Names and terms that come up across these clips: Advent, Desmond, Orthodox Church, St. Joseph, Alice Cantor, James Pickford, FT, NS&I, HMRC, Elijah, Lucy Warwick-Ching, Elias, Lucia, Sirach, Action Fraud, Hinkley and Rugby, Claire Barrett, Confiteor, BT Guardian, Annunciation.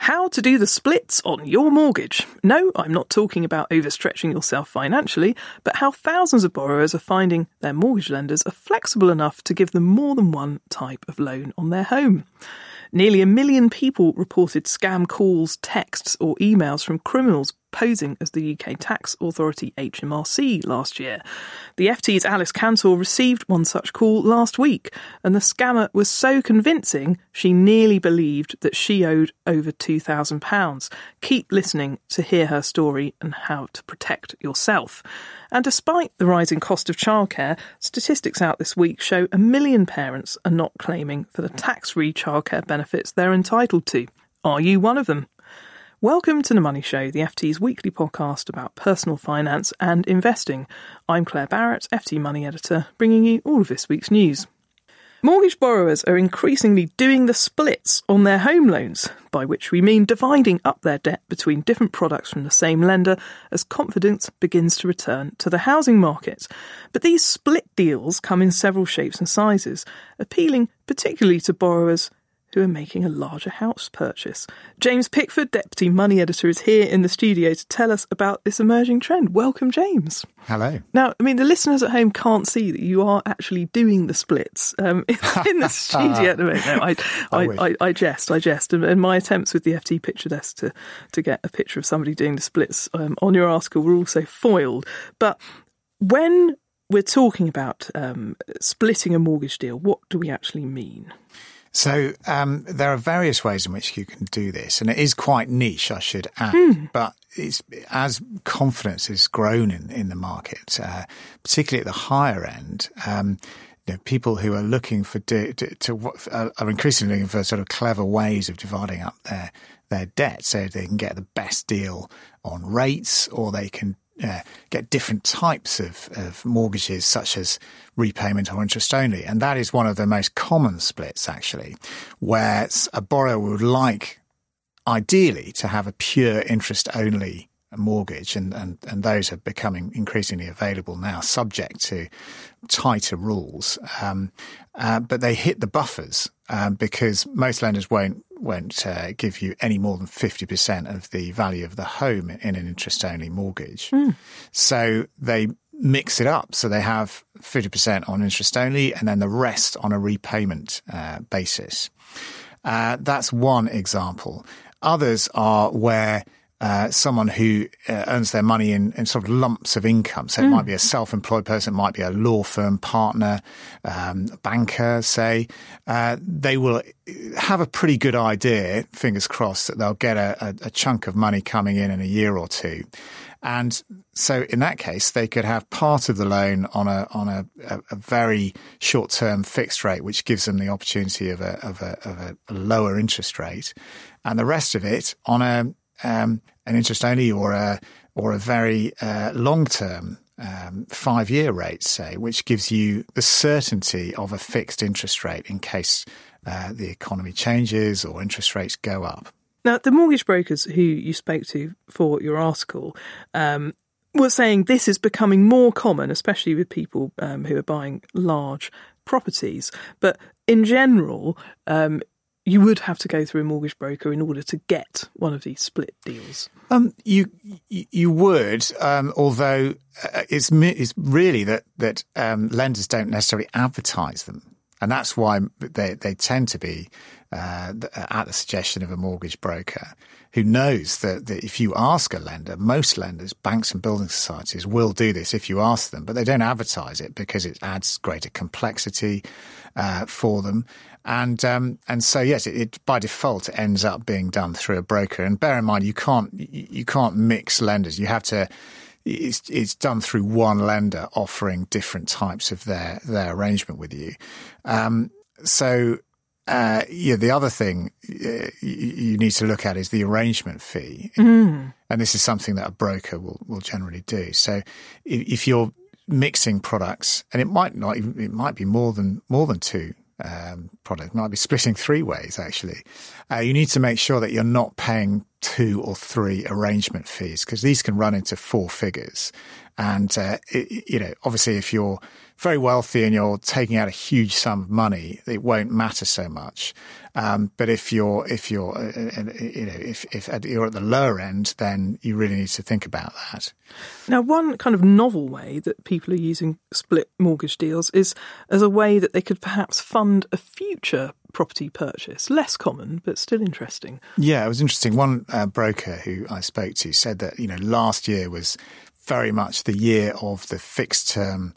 How to do the splits on your mortgage. No, I'm not talking about overstretching yourself financially, but how thousands of borrowers are finding their mortgage lenders are flexible enough to give them more than one type of loan on their home. Nearly 1 million people reported scam calls, texts or emails from criminals posing as the UK Tax Authority HMRC last year. The FT's Alice Cantor received one such call last week, and the scammer was so convincing she nearly believed that she owed over £2,000. Keep listening to hear her story and how to protect yourself. And despite the rising cost of childcare, statistics out this week show 1 million parents are not claiming for the tax-free childcare benefits they're entitled to. Are you one of them? Welcome to The Money Show, the FT's weekly podcast about personal finance and investing. I'm Claire Barrett, FT Money Editor, bringing you all of this week's news. Mortgage borrowers are increasingly doing the splits on their home loans, by which we mean dividing up their debt between different products from the same lender as confidence begins to return to the housing market. But these split deals come in several shapes and sizes, appealing particularly to borrowers who are making a larger house purchase. James Pickford, Deputy Money Editor, is here in the studio to tell us about this emerging trend. Welcome, James. Hello. Now, I mean, the listeners at home can't see that you are actually doing the splits in the studio at the moment. No, I jest. And my attempts with the FT Picture Desk to get a picture of somebody doing the splits on your article were also foiled. But when we're talking about splitting a mortgage deal, what do we actually mean? So there are various ways in which you can do this, and it is quite niche, I should add, but it's, as confidence has grown in the market, particularly at the higher end, you know, people who are looking for are increasingly looking for sort of clever ways of dividing up their debt so they can get the best deal on rates, or they can get different types of mortgages, such as repayment or interest only. And that is one of the most common splits, actually, where a borrower would like, ideally, to have a pure interest only mortgage. And those are becoming increasingly available now, subject to tighter rules. But they hit the buffers because most lenders won't give you any more than 50% of the value of the home in an interest-only mortgage. So they mix it up. So they have 50% on interest-only and then the rest on a repayment basis. That's one example. Others are where someone who earns their money in sort of lumps of income. So it might be a self-employed person, it might be a law firm partner, a banker, say. They will have a pretty good idea, fingers crossed, that they'll get a chunk of money coming in a year or two. And so in that case, they could have part of the loan on a very short-term fixed rate, which gives them the opportunity of a lower interest rate, and the rest of it on an interest only or a very long term 5-year rate, say, which gives you the certainty of a fixed interest rate in case the economy changes or interest rates go up. Now, the mortgage brokers who you spoke to for your article were saying this is becoming more common, especially with people who are buying large properties. But in general, you would have to go through a mortgage broker in order to get one of these split deals. You would, although it's really that lenders don't necessarily advertise them And that's why they tend to be at the suggestion of a mortgage broker who knows that if you ask a lender, most lenders, banks and building societies will do this if you ask them, but they don't advertise it because it adds greater complexity for them. And so, yes, it by default ends up being done through a broker. And bear in mind, you can't mix lenders. You have to... It's done through one lender offering different types of their arrangement with you. The other thing you need to look at is the arrangement fee. Mm. And this is something that a broker will generally do. So if you're mixing products, and it might be more than two products, might be splitting three ways actually, you need to make sure that you're not paying two or three arrangement fees, because these can run into four figures. And, obviously if you're very wealthy and you're taking out a huge sum of money, it won't matter so much. But if you're at the lower end, then you really need to think about that. Now, one kind of novel way that people are using split mortgage deals is as a way that they could perhaps fund a future property purchase. Less common, but still interesting. Yeah, it was interesting. One broker who I spoke to said that, last year was very much the year of the fixed term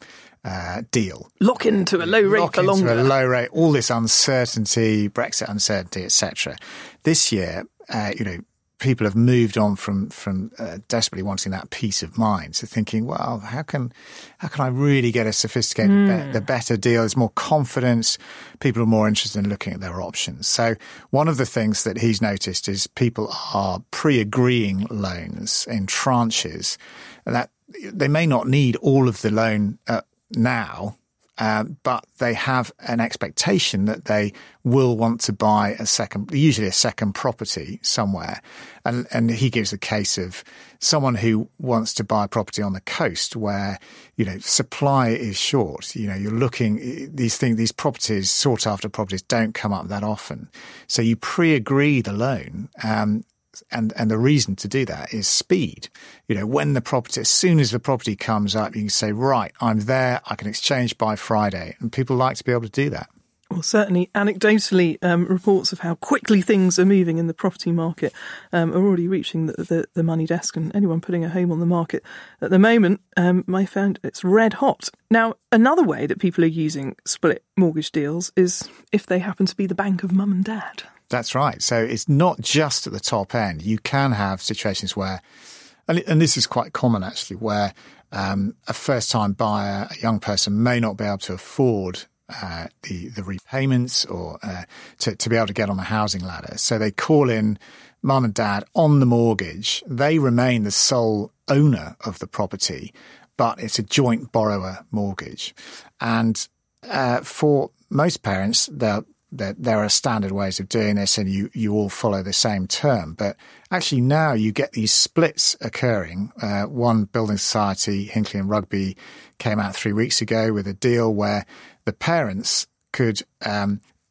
deal. Lock into a low rate for longer. Lock into a low rate, all this uncertainty, Brexit uncertainty, etc. This year, people have moved on from desperately wanting that peace of mind to thinking, well, how can I really get a sophisticated, the better deal? There's more confidence. People are more interested in looking at their options. So one of the things that he's noticed is people are pre-agreeing loans in tranches that they may not need all of the loan now. But they have an expectation that they will want to buy usually a second property somewhere. And he gives the case of someone who wants to buy property on the coast where, supply is short. You're looking, these properties, sought after properties don't come up that often. So you pre-agree the loan, And the reason to do that is speed. As soon as the property comes up, you can say, right, I'm there, I can exchange by Friday. And people like to be able to do that. Well, certainly anecdotally, reports of how quickly things are moving in the property market are already reaching the money desk, and anyone putting a home on the market at the moment may find it's red hot. Now, another way that people are using split mortgage deals is if they happen to be the bank of mum and dad. That's right. So it's not just at the top end. You can have situations where, and this is quite common actually, where a first-time buyer, a young person, may not be able to afford the repayments or to be able to get on the housing ladder. So they call in mum and dad on the mortgage. They remain the sole owner of the property, but it's a joint borrower mortgage. And for most parents, there are standard ways of doing this, and you all follow the same term. But actually now you get these splits occurring. One building society, Hinkley and Rugby, came out 3 weeks ago with a deal where the parents could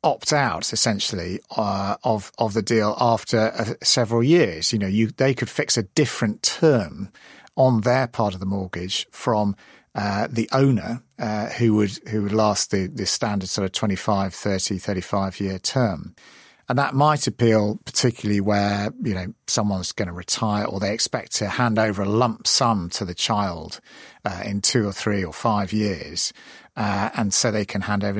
opt out essentially of the deal after several years. They could fix a different term on their part of the mortgage from the owner, who would last the standard sort of 25, 30, 35-year term. And that might appeal particularly where, someone's going to retire or they expect to hand over a lump sum to the child in 2 or 3 or 5 years. And so they can hand over.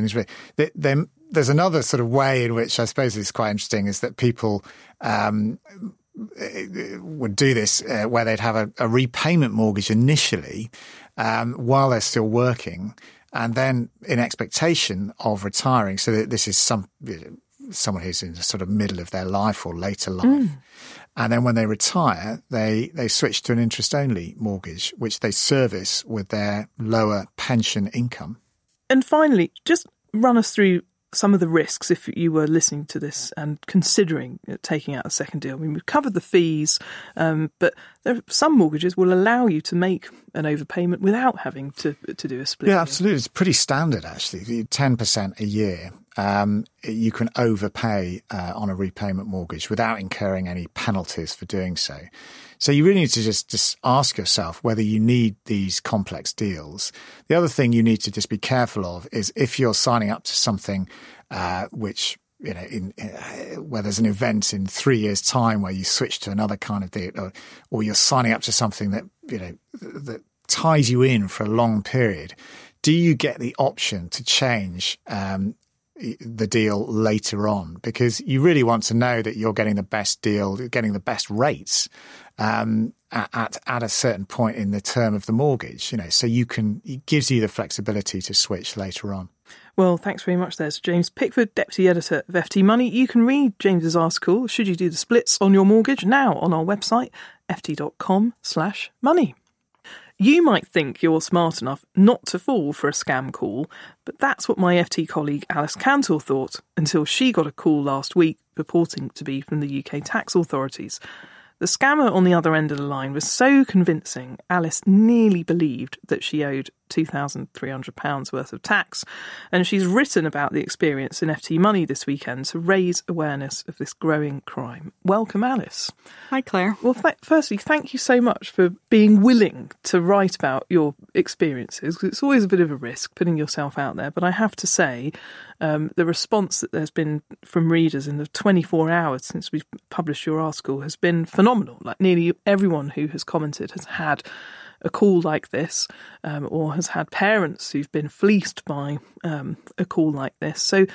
There's another sort of way in which I suppose is quite interesting, is that people would do this where they'd have a repayment mortgage initially while they're still working, and then in expectation of retiring. So that this is someone who's in the sort of middle of their life or later life. Mm. And then when they retire, they switch to an interest-only mortgage, which they service with their lower pension income. And finally, just run us through some of the risks if you were listening to this and considering taking out a second deal. I mean, we've covered the fees, but some mortgages will allow you to make an overpayment without having to do a split. Yeah, absolutely. It's pretty standard, actually, 10% a year you can overpay on a repayment mortgage without incurring any penalties for doing so. So you really need to just ask yourself whether you need these complex deals. The other thing you need to just be careful of is if you're signing up to something which, you know, where there's an event in 3 years' time where you switch to another kind of deal, or you're signing up to something that, you know, that ties you in for a long period. Do you get the option to change the deal later on? Because you really want to know that you're getting the best deal, getting the best rates at a certain point in the term of the mortgage, you know, so you can, it gives you the flexibility to switch later on. Well, thanks very much there. So James Pickford, Deputy Editor of FT Money. You can read James's article, Should You Do the Splits on Your Mortgage, now on our website, ft.com/money. You might think you're smart enough not to fall for a scam call, but that's what my FT colleague Alice Cantor thought until she got a call last week purporting to be from the UK tax authorities. The scammer on the other end of the line was so convincing, Alice nearly believed that she owed £2,300 worth of tax, and she's written about the experience in FT Money this weekend to raise awareness of this growing crime. Welcome, Alice. Hi, Claire. Well, firstly, thank you so much for being willing to write about your experiences, because it's always a bit of a risk putting yourself out there, but I have to say the response that there's been from readers in the 24 hours since we published your article has been phenomenal. Like, nearly everyone who has commented has had a call like this, or has had parents who've been fleeced by a call like this. So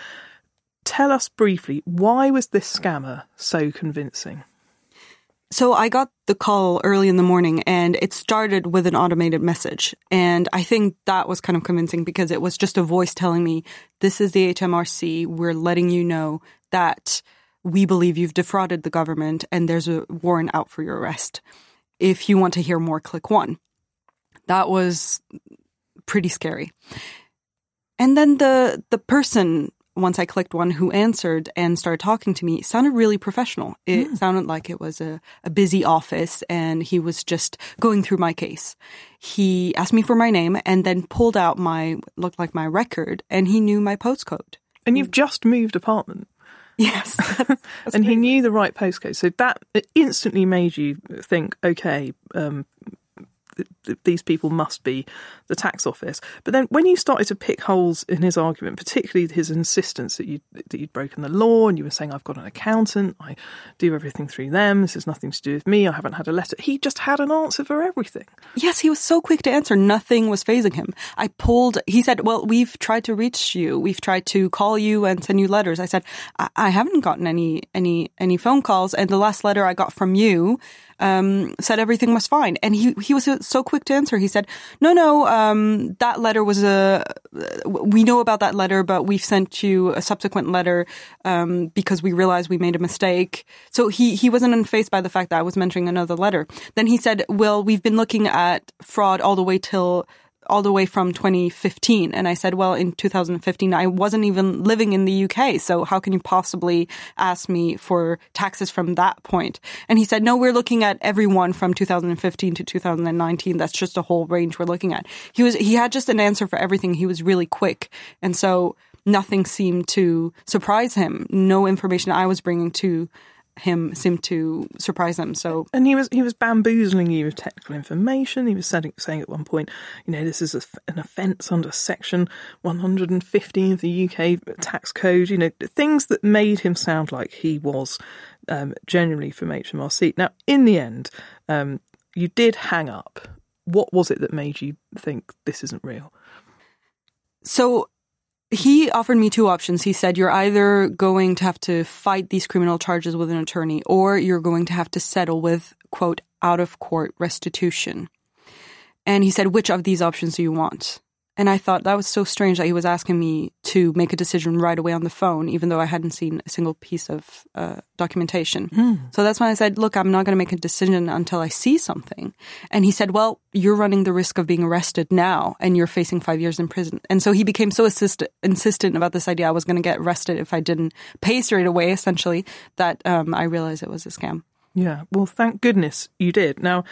tell us briefly, why was this scammer so convincing? So I got the call early in the morning, and it started with an automated message. And I think that was kind of convincing because it was just a voice telling me, this is the HMRC, we're letting you know that we believe you've defrauded the government and there's a warrant out for your arrest. If you want to hear more, click 1. That was pretty scary. And then the person, once I clicked 1, who answered and started talking to me, sounded really professional. It sounded like it was a busy office and he was just going through my case. He asked me for my name and then pulled out my record, and he knew my postcode. And you've just moved apartment. Yes. That's and he knew the right postcode. So that instantly made you think, okay, these people must be the tax office. But then when you started to pick holes in his argument, particularly his insistence that you'd broken the law, and you were saying, I've got an accountant, I do everything through them, this has nothing to do with me, I haven't had a letter. He just had an answer for everything. Yes, he was so quick to answer. Nothing was fazing him. He said, well, we've tried to reach you. We've tried to call you and send you letters. I said, I haven't gotten any phone calls. And the last letter I got from you said everything was fine. And he was so quick to answer. He said, no, that letter was we know about that letter, but we've sent you a subsequent letter because we realized we made a mistake. So he wasn't unfazed by the fact that I was mentioning another letter. Then he said, well, we've been looking at fraud all the way from 2015. And I said, well, in 2015, I wasn't even living in the UK. So how can you possibly ask me for taxes from that point? And he said, no, we're looking at everyone from 2015 to 2019. That's just a whole range we're looking at. He had just an answer for everything. He was really quick. And so nothing seemed to surprise him. No information I was bringing to him seemed to surprise them. And he was bamboozling you with technical information. He was saying at one point, you know, this is an offence under Section 115 of the UK Tax Code. You know, things that made him sound like he was genuinely from HMRC. Now, in the end, you did hang up. What was it that made you think this isn't real? So he offered me 2 options. He said, you're either going to have to fight these criminal charges with an attorney, or you're going to have to settle with, quote, out-of-court restitution. And he said, which of these options do you want? And I thought that was so strange that he was asking me to make a decision right away on the phone, even though I hadn't seen a single piece of documentation. So that's when I said, look, I'm not going to make a decision until I see something. And he said, well, you're running the risk of being arrested now and you're facing 5 years in prison. And so he became so insistent about this idea I was going to get arrested if I didn't pay straight away, essentially, that I realized it was a scam. Yeah. Well, thank goodness you did. Now,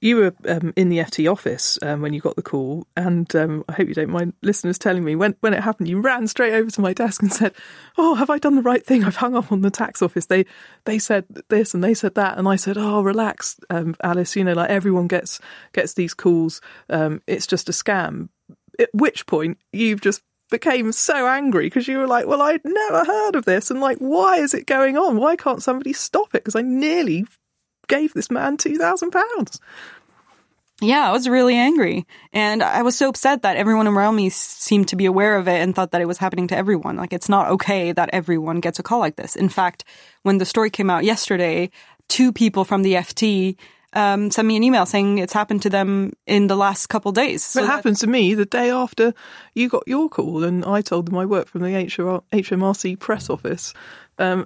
You were in the FT office when you got the call, and I hope you don't mind listeners telling me, when it happened, you ran straight over to my desk and said, "Oh, have I done the right thing? I've hung up on the tax office. They said this and they said that." And I said, "Oh, relax, Alice, you know, like everyone gets these calls. It's just a scam." At which point, you've just became so angry because you were like, "Well, I'd never heard of this. And like, why is it going on? Why can't somebody stop it? Because I nearly gave this man £2,000. Yeah, I was really angry. And I was so upset that everyone around me seemed to be aware of it and thought that it was happening to everyone. Like, it's not okay that everyone gets a call like this. In fact, when the story came out yesterday, 2 people from the FT sent me an email saying it's happened to them in the last couple of days. So it happened to me the day after you got your call, and I told them I work from the HMRC press office. And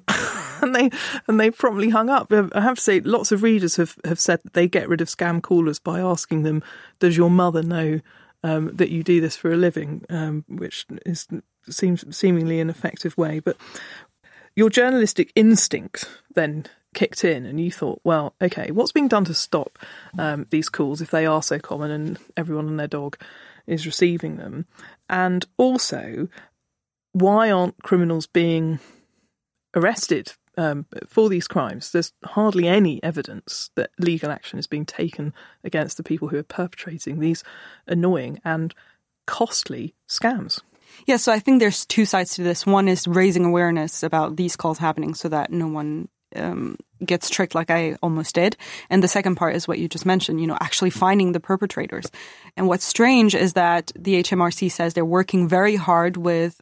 they promptly hung up. I have to say, lots of readers have said that they get rid of scam callers by asking them, "Does your mother know that you do this for a living?" Which seems seemingly an effective way. But your journalistic instinct then kicked in, and you thought, well, okay, what's being done to stop these calls if they are so common and everyone and their dog is receiving them? And also, why aren't criminals being arrested for these crimes? There's hardly any evidence that legal action is being taken against the people who are perpetrating these annoying and costly scams. Yeah, so I think there's 2 sides to this. One is raising awareness about these calls happening so that no one gets tricked like I almost did. And the second part is what you just mentioned, you know, actually finding the perpetrators. And what's strange is that the HMRC says they're working very hard with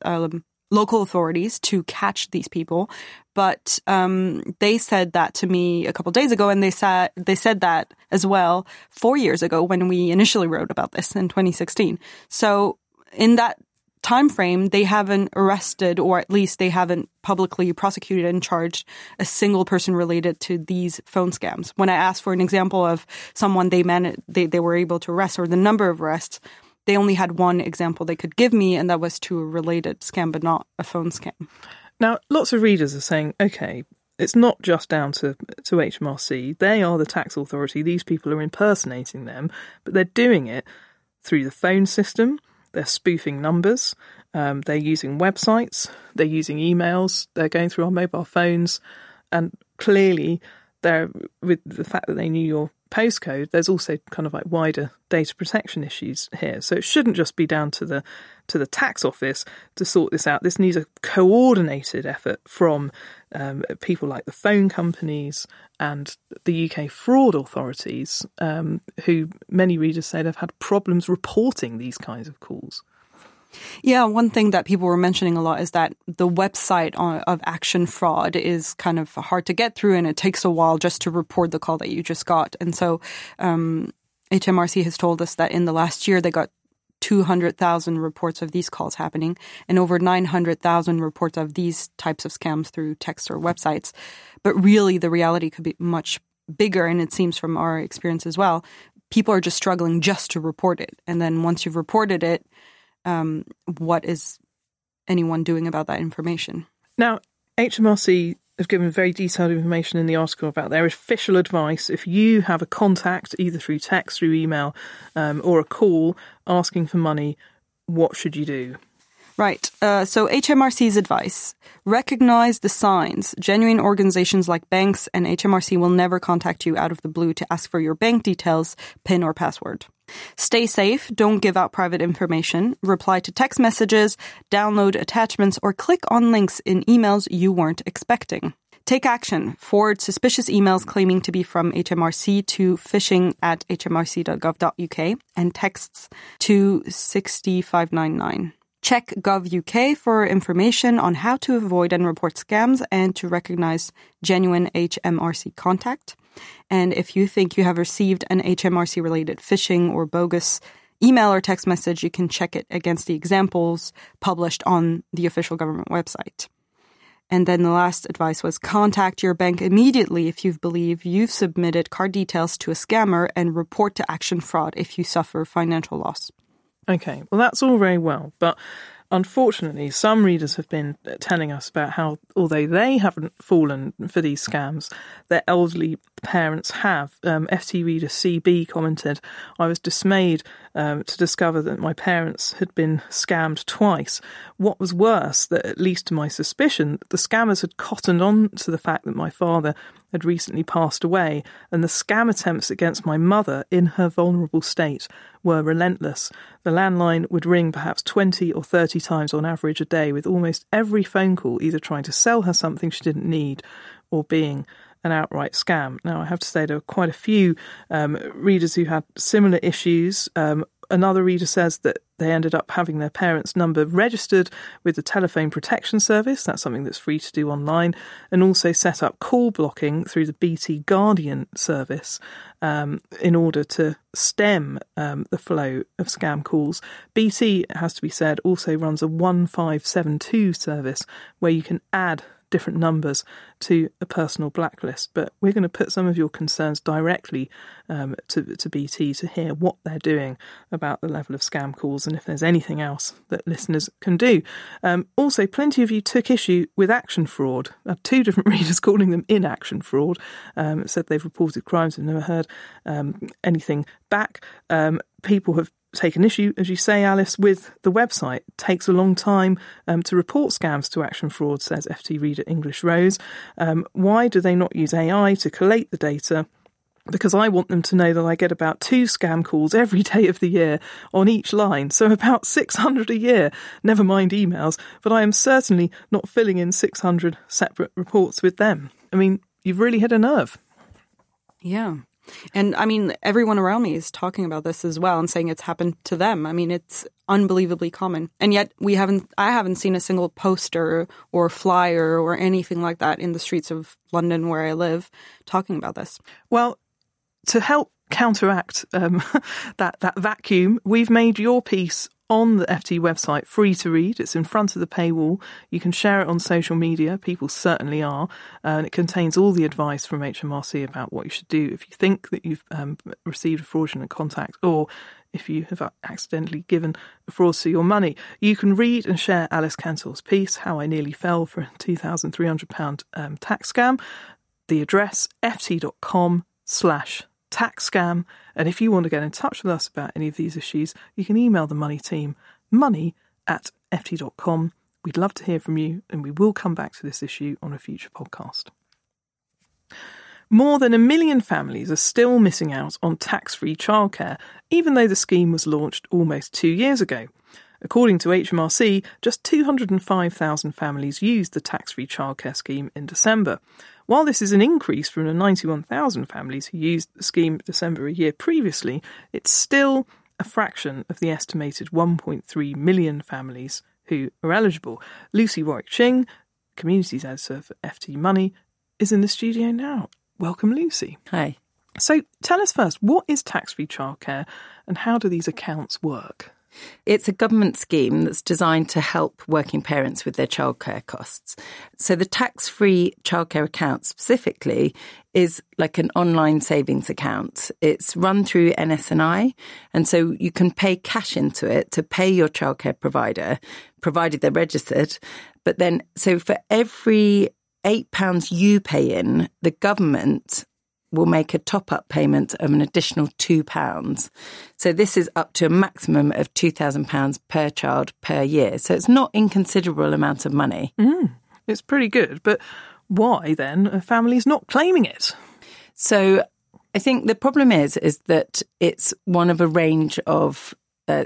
local authorities to catch these people. But they said that to me a couple of days ago, and they said that as well 4 years ago when we initially wrote about this in 2016. So in that time frame, they haven't arrested, or at least they haven't publicly prosecuted and charged a single person related to these phone scams. When I asked for an example of someone they were able to arrest, or the number of arrests, they only had one example they could give me, and that was to a related scam, but not a phone scam. Now, lots of readers are saying, okay, it's not just down to HMRC. They are the tax authority. These people are impersonating them, but they're doing it through the phone system. They're spoofing numbers. They're using websites. They're using emails. They're going through our mobile phones. And clearly, with the fact that they knew your postcode, there's also kind of like wider data protection issues here. So it shouldn't just be down to the tax office to sort this out. This needs a coordinated effort from people like the phone companies and the UK fraud authorities, who many readers say have had problems reporting these kinds of calls. Yeah, one thing that people were mentioning a lot is that the website of Action Fraud is kind of hard to get through, and it takes a while just to report the call that you just got. And so HMRC has told us that in the last year they got 200,000 reports of these calls happening and over 900,000 reports of these types of scams through text or websites. But really, the reality could be much bigger, and it seems from our experience as well, people are just struggling just to report it. And then once you've reported it, what is anyone doing about that information? Now, HMRC have given very detailed information in the article about their official advice. If you have a contact, either through text, through email, or a call asking for money, what should you do? Right. So HMRC's advice: recognize the signs. Genuine organizations like banks and HMRC will never contact you out of the blue to ask for your bank details, PIN or password. Stay safe. Don't give out private information. Reply to text messages, download attachments, or click on links in emails you weren't expecting. Take action. Forward suspicious emails claiming to be from HMRC to phishing@hmrc.gov.uk and texts to 60599. Check gov.uk for information on how to avoid and report scams and to recognize genuine HMRC contact. And if you think you have received an HMRC-related phishing or bogus email or text message, you can check it against the examples published on the official government website. And then the last advice was contact your bank immediately if you believe you've submitted card details to a scammer, and report to Action Fraud if you suffer financial loss. Okay, well, that's all very well, but unfortunately, some readers have been telling us about how, although they haven't fallen for these scams, their elderly parents have. FT reader CB commented, "I was dismayed to discover that my parents had been scammed twice. What was worse, that at least to my suspicion, the scammers had cottoned on to the fact that my father had recently passed away, and the scam attempts against my mother in her vulnerable state were relentless. The landline would ring perhaps 20 or 30 times on average a day, with almost every phone call either trying to sell her something she didn't need or being an outright scam." Now, I have to say there were quite a few readers who had similar issues. Another reader says that they ended up having their parents' number registered with the Telephone Protection Service. That's something that's free to do online. And also set up call blocking through the BT Guardian service in order to stem the flow of scam calls. BT, it has to be said, also runs a 1572 service where you can add different numbers to a personal blacklist. But we're going to put some of your concerns directly to BT to hear what they're doing about the level of scam calls and if there's anything else that listeners can do. Also, plenty of you took issue with Action Fraud. Two different readers calling them in Action Fraud. Said they've reported crimes and never heard anything back. People have take an issue, as you say, Alice, with the website. It takes a long time to report scams to Action Fraud, says FT reader English Rose. Why do they not use AI to collate the data? Because I want them to know that I get about 2 scam calls every day of the year on each line, so about 600 a year, never mind emails, but I am certainly not filling in 600 separate reports with them. I mean, you've really hit a nerve. Yeah. And I mean, everyone around me is talking about this as well and saying it's happened to them. I mean, it's unbelievably common. And yet I haven't seen a single poster or flyer or anything like that in the streets of London where I live talking about this. Well, to help counteract that vacuum, we've made your piece on the FT website free to read. It's in front of the paywall. You can share it on social media. People certainly are. And it contains all the advice from HMRC about what you should do if you think that you've received a fraudulent contact or if you have accidentally given a fraudster your money. You can read and share Alice Cantor's piece, How I Nearly Fell for a £2,300 tax scam. The address, ft.com/tax scam. And if you want to get in touch with us about any of these issues, you can email the money team, money@ft.com. We'd love to hear from you, and we will come back to this issue on a future podcast. More than 1 million families are still missing out on tax-free childcare, even though the scheme was launched almost 2 years ago. According to HMRC, just 205,000 families used the tax-free childcare scheme in December. While this is an increase from the 91,000 families who used the scheme December a year previously, it's still a fraction of the estimated 1.3 million families who are eligible. Lucy Warwick-Ching, Communities Editor for FT Money, is in the studio now. Welcome, Lucy. Hi. So tell us first, what is tax-free childcare and how do these accounts work? It's a government scheme that's designed to help working parents with their childcare costs. So the tax-free childcare account specifically is like an online savings account. It's run through NS&I, and so you can pay cash into it to pay your childcare provider, provided they're registered. But then, so for every £8 you pay in, the government will make a top-up payment of an additional £2. So this is up to a maximum of £2,000 per child per year. So it's not an inconsiderable amount of money. It's pretty good. But why, then, are families not claiming it? So I think the problem is that it's one of a range of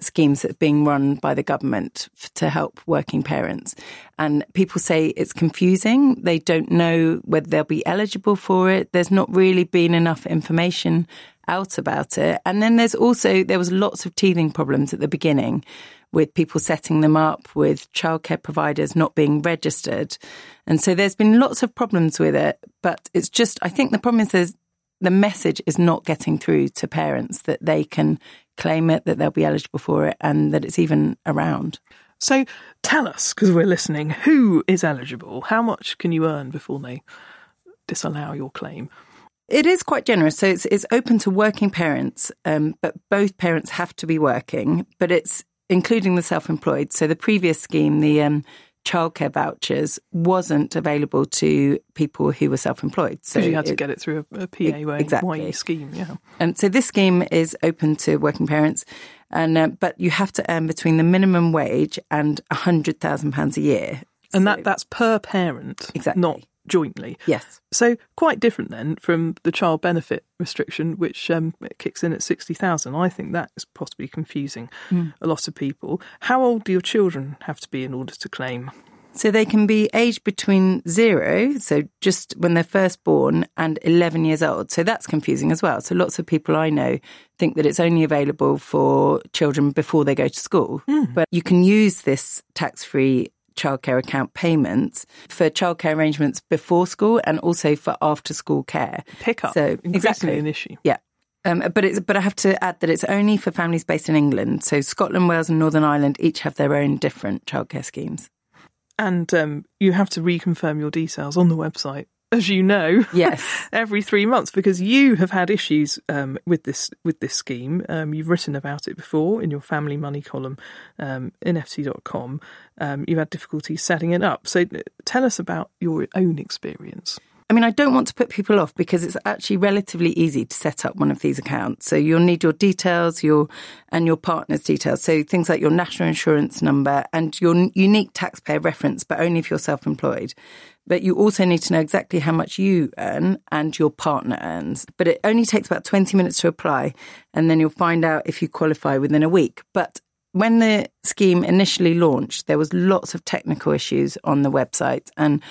schemes that are being run by the government to help working parents. And people say it's confusing. They don't know whether they'll be eligible for it. There's not really been enough information out about it. And then there was lots of teething problems at the beginning with people setting them up, with childcare providers not being registered. And so there's been lots of problems with it. But it's just, I think the problem is the message is not getting through to parents that they can claim it, that they'll be eligible for it, and that it's even around. So tell us, because we're listening, who is eligible? How much can you earn before they disallow your claim? It is quite generous. So it's open to working parents, but both parents have to be working. But it's including the self-employed. So the previous scheme, the childcare vouchers, wasn't available to people who were self-employed. So you had to get it through a PA exactly. scheme, yeah. So this scheme is open to working parents, and but you have to earn between the minimum wage and £100,000 a year. And so, that's per parent, exactly. not jointly. Yes. So quite different then from the child benefit restriction, which kicks in at 60,000. I think that is possibly confusing a lot of people. How old do your children have to be in order to claim? So they can be aged between 0, so just when they're first born, and 11 years old. So that's confusing as well. So lots of people I know think that it's only available for children before they go to school. But you can use this tax-free childcare account payments for childcare arrangements before school and also for after school care. Pick up. So exactly an issue. Yeah. But I have to add that it's only for families based in England. So Scotland, Wales and Northern Ireland each have their own different childcare schemes. And you have to reconfirm your details on the website, as you know, yes. every 3 months, because you have had issues with this scheme. You've written about it before in your family money column in ft.com. You've had difficulty setting it up. So tell us about your own experience. I mean, I don't want to put people off because it's actually relatively easy to set up one of these accounts. So you'll need your details, and your partner's details. So things like your national insurance number and your unique taxpayer reference, but only if you're self-employed. But you also need to know exactly how much you earn and your partner earns. But it only takes about 20 minutes to apply, and then you'll find out if you qualify within a week. But when the scheme initially launched, there was lots of technical issues on the website, and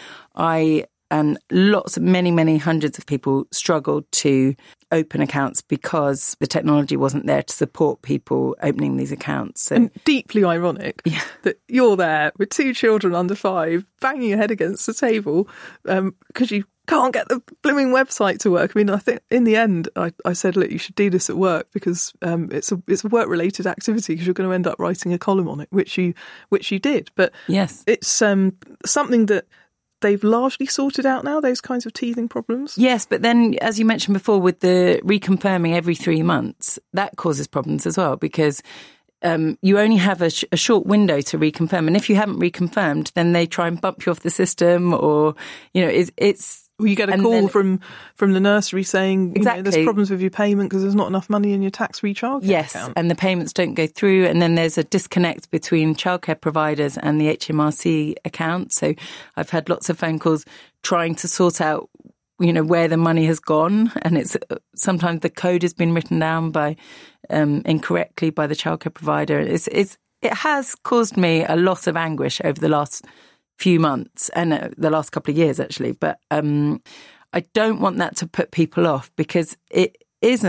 many hundreds of people struggled to open accounts because the technology wasn't there to support people opening these accounts. So, and deeply ironic that you're there with 2 children under 5 banging your head against the table because you can't get the blooming website to work. I mean, I think in the end I said, look, you should do this at work because it's a work-related activity because you're going to end up writing a column on it, which you did. But yes, it's something that they've largely sorted out now, those kinds of teething problems. Yes, but then, as you mentioned before, with the reconfirming every 3 months, that causes problems as well because you only have a short window to reconfirm. And if you haven't reconfirmed, then they try and bump you off the system, or, you know, it's... You get a call from the nursery saying, exactly. you know, there's problems with your payment because there's not enough money in your tax-free childcare account. Yes, and the payments don't go through, and then there's a disconnect between childcare providers and the HMRC account. So I've had lots of phone calls trying to sort out, you know, where the money has gone, and it's sometimes the code has been written down by incorrectly by the childcare provider. It has caused me a lot of anguish over the last few months and the last couple of years, actually. But I don't want that to put people off because it is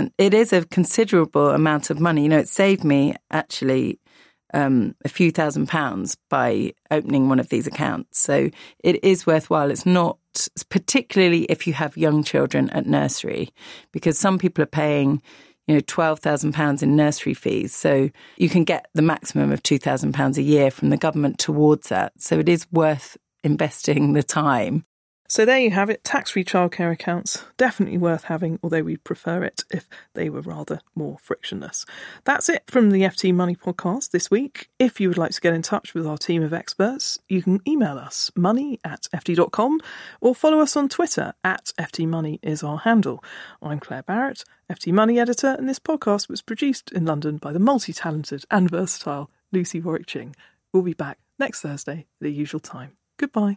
a considerable amount of money. You know, it saved me actually a few £1,000s by opening one of these accounts. So it is worthwhile. It's not, particularly if you have young children at nursery, because some people are paying, you know, £12,000 in nursery fees. So you can get the maximum of £2,000 a year from the government towards that. So it is worth investing the time. So there you have it, tax-free childcare accounts. Definitely worth having, although we'd prefer it if they were rather more frictionless. That's it from the FT Money podcast this week. If you would like to get in touch with our team of experts, you can email us money@ft.com or follow us on Twitter @FTMoney is our handle. I'm Claire Barrett, FT Money editor, and this podcast was produced in London by the multi-talented and versatile Lucy Warwick-Ching. We'll be back next Thursday at the usual time. Goodbye.